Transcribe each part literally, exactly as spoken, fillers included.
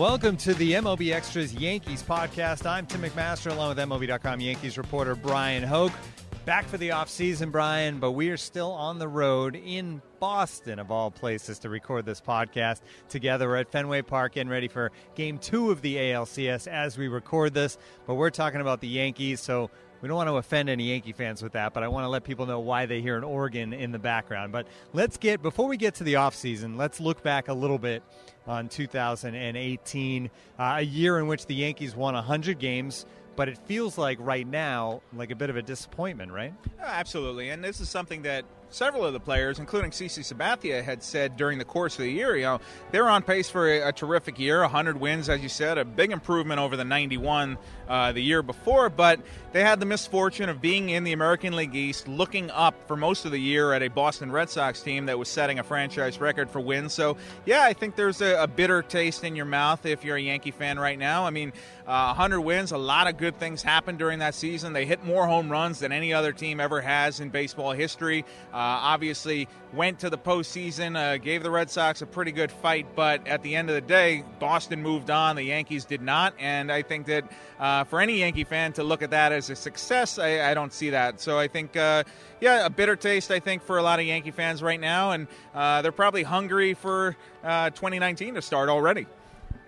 Welcome to the M L B Extras Yankees podcast. I'm Tim McMaster along with M L B dot com Yankees reporter Brian Hoch. Back for the offseason, Brian, but we are still on the road in Boston, of all places, to record this podcast together. We're at Fenway Park and ready for game two of the A L C S as we record this, but we're talking about the Yankees, so we don't want to offend any Yankee fans with that, but I want to let people know why they hear an organ in the background. But let's get, before we get to the offseason, let's look back a little bit on two thousand eighteen, uh, a year in which the Yankees won one hundred games, but it feels like right now, like a bit of a disappointment, right? Oh, absolutely, and this is something that several of the players, including C C Sabathia, had said during the course of the year. You know, they're on pace for a, a terrific year, one hundred wins, as you said, a big improvement over the ninety-one uh, the year before, but they had the misfortune of being in the American League East, looking up for most of the year at a Boston Red Sox team that was setting a franchise record for wins. So, yeah, I think there's a, a bitter taste in your mouth if you're a Yankee fan right now. I mean, uh, one hundred wins, a lot of good things happened during that season. They hit more home runs than any other team ever has in baseball history. Uh, Uh, obviously went to the postseason, uh, gave the Red Sox a pretty good fight, but at the end of the day, Boston moved on, the Yankees did not, and I think that uh, for any Yankee fan to look at that as a success, I, I don't see that. So I think, uh, yeah, a bitter taste, I think, for a lot of Yankee fans right now, and uh, they're probably hungry for uh, twenty nineteen to start already.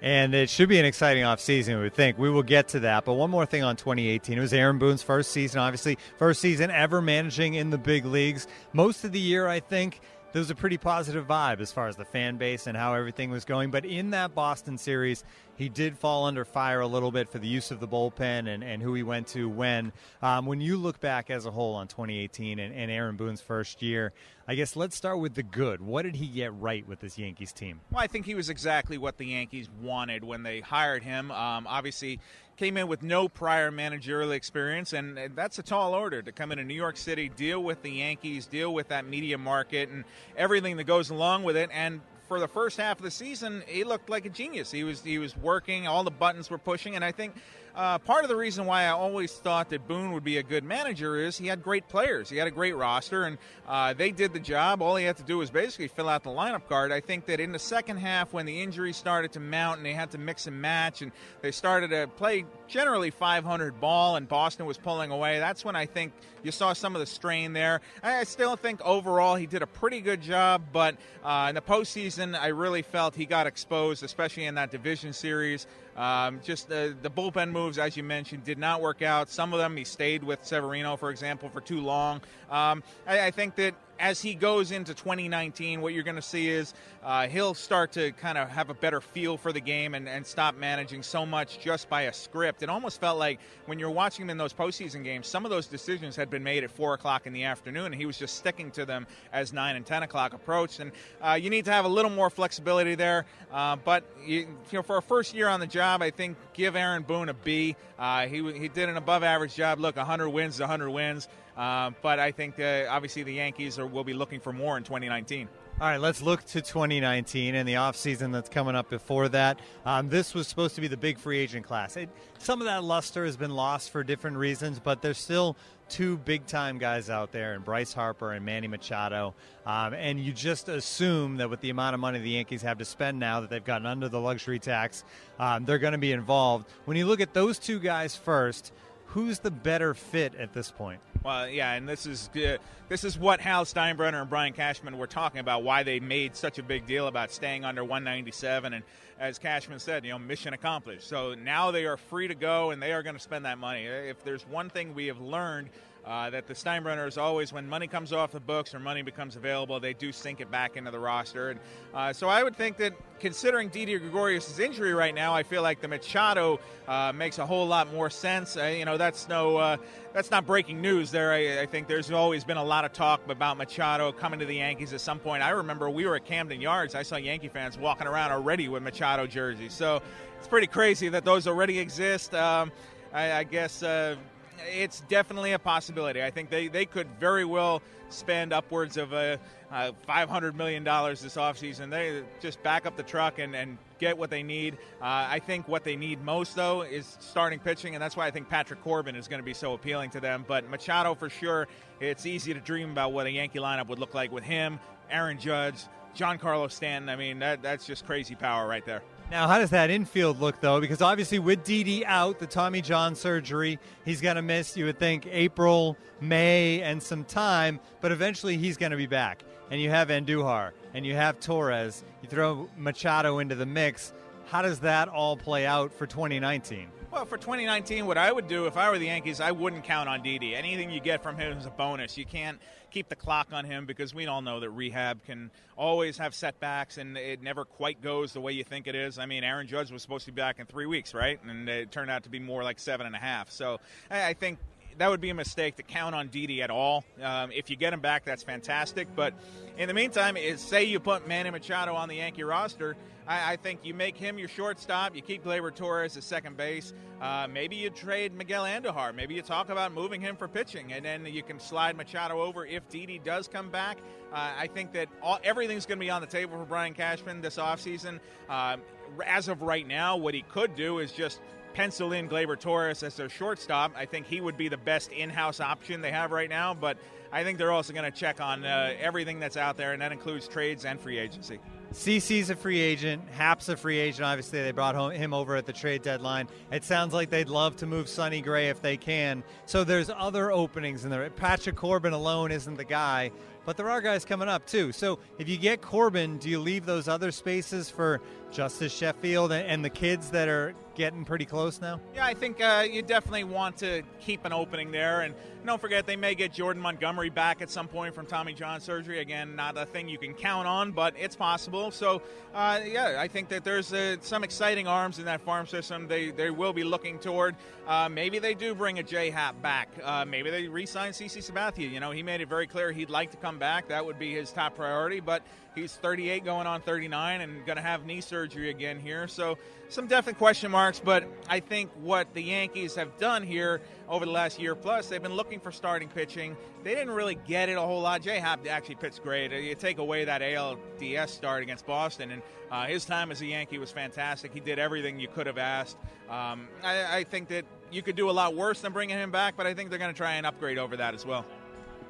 And it should be an exciting offseason, we would think. We will get to that. But one more thing on twenty eighteen. It was Aaron Boone's first season, obviously. First season ever managing in the big leagues. Most of the year, I think, there was a pretty positive vibe as far as the fan base and how everything was going. But in that Boston series, he did fall under fire a little bit for the use of the bullpen and, and who he went to when. Um, when you look back as a whole on twenty eighteen and, and Aaron Boone's first year, I guess let's start with the good. What did he get right with this Yankees team? Well, I think he was exactly what the Yankees wanted when they hired him. Um, obviously, came in with no prior managerial experience, and that's a tall order to come into New York City, deal with the Yankees, deal with that media market and everything that goes along with it. And for the first half of the season, he looked like a genius. He was he was working, all the buttons were pushing, and I think uh, part of the reason why I always thought that Boone would be a good manager is he had great players. He had a great roster, and uh, they did the job. All he had to do was basically fill out the lineup card. I think that in the second half, when the injuries started to mount and they had to mix and match, and they started to play generally five hundred ball, and Boston was pulling away, that's when I think you saw some of the strain there. I still think overall he did a pretty good job, but uh, in the postseason, I really felt he got exposed, especially in that division series. Um, just the, the bullpen moves, as you mentioned, did not work out. Some of them, he stayed with Severino, for example, for too long. Um, I, I think that as he goes into twenty nineteen, what you're going to see is uh, he'll start to kind of have a better feel for the game and, and stop managing so much just by a script. It almost felt like when you're watching him in those postseason games, some of those decisions had been made at four o'clock in the afternoon, and he was just sticking to them as nine and ten o'clock approached. And uh, you need to have a little more flexibility there. Uh, but you, you know, for a first year on the job, I think give Aaron Boone a B. Uh, he he did an above-average job. Look, one hundred wins, one hundred wins. Uh, but I think uh, obviously the Yankees are, will be looking for more in twenty nineteen. All right, let's look to twenty nineteen and the offseason that's coming up before that. Um, this was supposed to be the big free agent class. It, some of that luster has been lost for different reasons, but there's still two big-time guys out there, and Bryce Harper and Manny Machado. Um, and you just assume that with the amount of money the Yankees have to spend now that they've gotten under the luxury tax, um, they're going to be involved. When you look at those two guys first, who's the better fit at this point? Well, yeah, and this is uh, this is what Hal Steinbrenner and Brian Cashman were talking about, why they made such a big deal about staying under one ninety-seven. And as Cashman said, you know, mission accomplished. So now they are free to go, and they are going to spend that money. If there's one thing we have learned, Uh, that the Steinbrenners always, when money comes off the books or money becomes available, they do sink it back into the roster. And uh, so I would think that considering Didi Gregorius' injury right now, I feel like the Machado uh, makes a whole lot more sense. Uh, you know, that's no, uh, that's not breaking news there. I, I think there's always been a lot of talk about Machado coming to the Yankees at some point. I remember we were at Camden Yards. I saw Yankee fans walking around already with Machado jerseys. So it's pretty crazy that those already exist. Um, I, I guess... Uh, It's definitely a possibility. I think they, they could very well spend upwards of a, a five hundred million dollars this offseason. They just back up the truck and, and get what they need. Uh, I think what they need most, though, is starting pitching, and that's why I think Patrick Corbin is going to be so appealing to them. But Machado, for sure, it's easy to dream about what a Yankee lineup would look like with him, Aaron Judge, Giancarlo Stanton. I mean, that that's just crazy power right there. Now, how does that infield look, though? Because obviously with Didi out, the Tommy John surgery, he's going to miss, you would think, April, May, and some time. But eventually he's going to be back. And you have Andujar, and you have Torres. You throw Machado into the mix. How does that all play out for twenty nineteen? Well, for twenty nineteen, what I would do if I were the Yankees, I wouldn't count on Didi. Anything you get from him is a bonus. You can't keep the clock on him because we all know that rehab can always have setbacks and it never quite goes the way you think it is. I mean, Aaron Judge was supposed to be back in three weeks, right? And it turned out to be more like seven and a half. So I think that would be a mistake to count on Didi at all. Um, if you get him back, that's fantastic. But in the meantime, is say you put Manny Machado on the Yankee roster, I, I think you make him your shortstop. You keep Gleyber Torres at second base. Uh, maybe you trade Miguel Andujar. Maybe you talk about moving him for pitching, and then you can slide Machado over if Didi does come back. Uh, I think that all, everything's going to be on the table for Brian Cashman this offseason. Uh, as of right now, what he could do is just pencil in Gleyber Torres as their shortstop. I think he would be the best in-house option they have right now, but I think they're also going to check on uh, everything that's out there, and that includes trades and free agency. C C's a free agent. Happ's a free agent. Obviously, they brought home, him over at the trade deadline. It sounds like they'd love to move Sonny Gray if they can. So there's other openings in there. Patrick Corbin alone isn't the guy, but there are guys coming up too. So if you get Corbin, do you leave those other spaces for Justus Sheffield and, and the kids that are getting pretty close now? Yeah, I think uh, you definitely want to keep an opening there. And don't forget, they may get Jordan Montgomery back at some point from Tommy John surgery. Again, not a thing you can count on, but it's possible. So, uh, yeah, I think that there's uh, some exciting arms in that farm system they, they will be looking toward. Uh, maybe they do bring a J A. Happ back. Uh, maybe they re-sign C C Sabathia. You know, he made it very clear he'd like to come back. That would be his top priority, but he's thirty-eight going on thirty-nine and going to have knee surgery again here. So some definite question marks, but I think what the Yankees have done here over the last year plus, they've been looking for starting pitching. They didn't really get it a whole lot. J A. Happ actually pitched great. You take away that A L D S start against Boston, and uh, his time as a Yankee was fantastic. He did everything you could have asked. Um, I, I think that you could do a lot worse than bringing him back, but I think they're going to try and upgrade over that as well.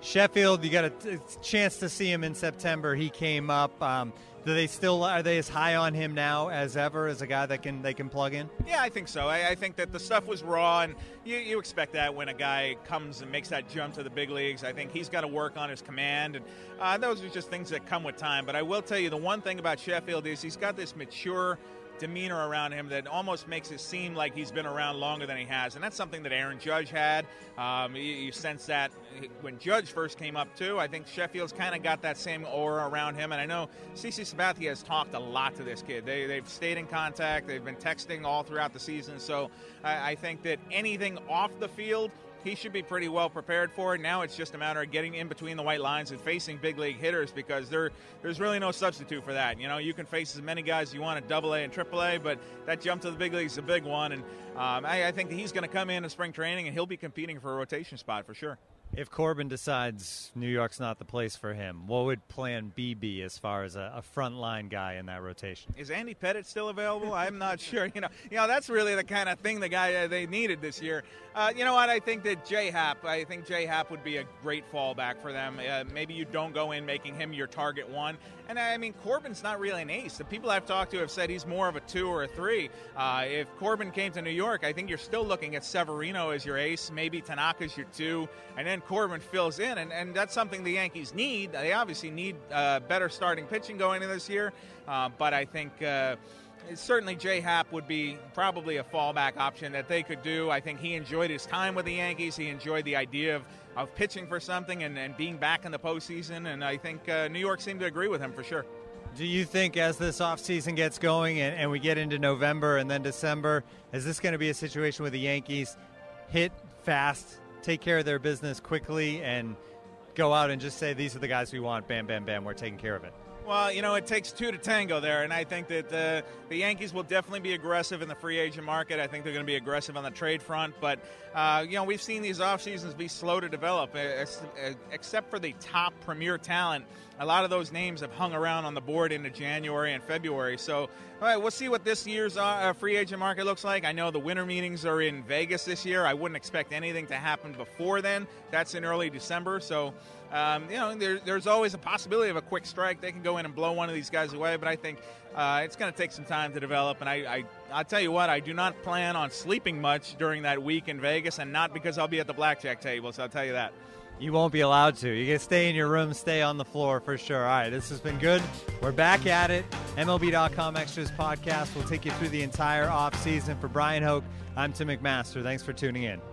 Sheffield, you got a t- chance to see him in September. He came up. Um, do they still are they as high on him now as ever as a guy that can they can plug in? Yeah, I think so. I, I think that the stuff was raw, and you, you expect that when a guy comes and makes that jump to the big leagues. I think he's got to work on his command, and uh, those are just things that come with time. But I will tell you, the one thing about Sheffield is he's got this mature demeanor around him that almost makes it seem like he's been around longer than he has, and that's something that Aaron Judge had. Um, you, you sense that when Judge first came up too. I think Sheffield's kind of got that same aura around him, and I know C C Sabathia has talked a lot to this kid. They, they've stayed in contact. They've been texting all throughout the season, so I, I think that anything off the field, he should be pretty well prepared for it. Now it's just a matter of getting in between the white lines and facing big league hitters, because there there's really no substitute for that. You know, you can face as many guys as you want at Double A and Triple A, but that jump to the big leagues is a big one. And um, I, I think that he's going to come in in spring training and he'll be competing for a rotation spot for sure. If Corbin decides New York's not the place for him, what would plan B be as far as a, a front-line guy in that rotation? Is Andy Pettitte still available? I'm not sure. You know, you know, that's really the kind of thing the guy uh, they needed this year. Uh, you know what? I think that J. Happ, I think J. Happ would be a great fallback for them. Uh, maybe you don't go in making him your target one. And, I mean, Corbin's not really an ace. The people I've talked to have said he's more of a two or a three. Uh, if Corbin came to New York, I think you're still looking at Severino as your ace, maybe Tanaka's your two, and then Corbin fills in, and, and that's something the Yankees need. They obviously need uh, better starting pitching going into this year, uh, but I think uh, certainly J. Happ would be probably a fallback option that they could do. I think he enjoyed his time with the Yankees. He enjoyed the idea of, of pitching for something and, and being back in the postseason, and I think uh, New York seemed to agree with him for sure. Do you think as this offseason gets going and, and we get into November and then December, is this going to be a situation where the Yankees hit fast, take care of their business quickly, and go out and just say, these are the guys we want, bam, bam, bam, we're taking care of it? Well, you know, it takes two to tango there, and I think that uh, the Yankees will definitely be aggressive in the free agent market. I think they're going to be aggressive on the trade front, but, uh, you know, we've seen these off seasons be slow to develop, except for the top premier talent. A lot of those names have hung around on the board into January and February, so all right, we'll see what this year's uh, free agent market looks like. I know the winter meetings are in Vegas this year. I wouldn't expect anything to happen before then. That's in early December, so um, you know, there, there's always a possibility of a quick strike. They can go in and blow one of these guys away, but I think uh, it's going to take some time to develop. And I, I, I'll tell you what, I do not plan on sleeping much during that week in Vegas, and not because I'll be at the blackjack table, so I'll tell you that. You won't be allowed to. You can stay in your room, stay on the floor for sure. All right, this has been good. We're back at it. M L B dot com Extras Podcast will take you through the entire offseason. For Brian Hoch, I'm Tim McMaster. Thanks for tuning in.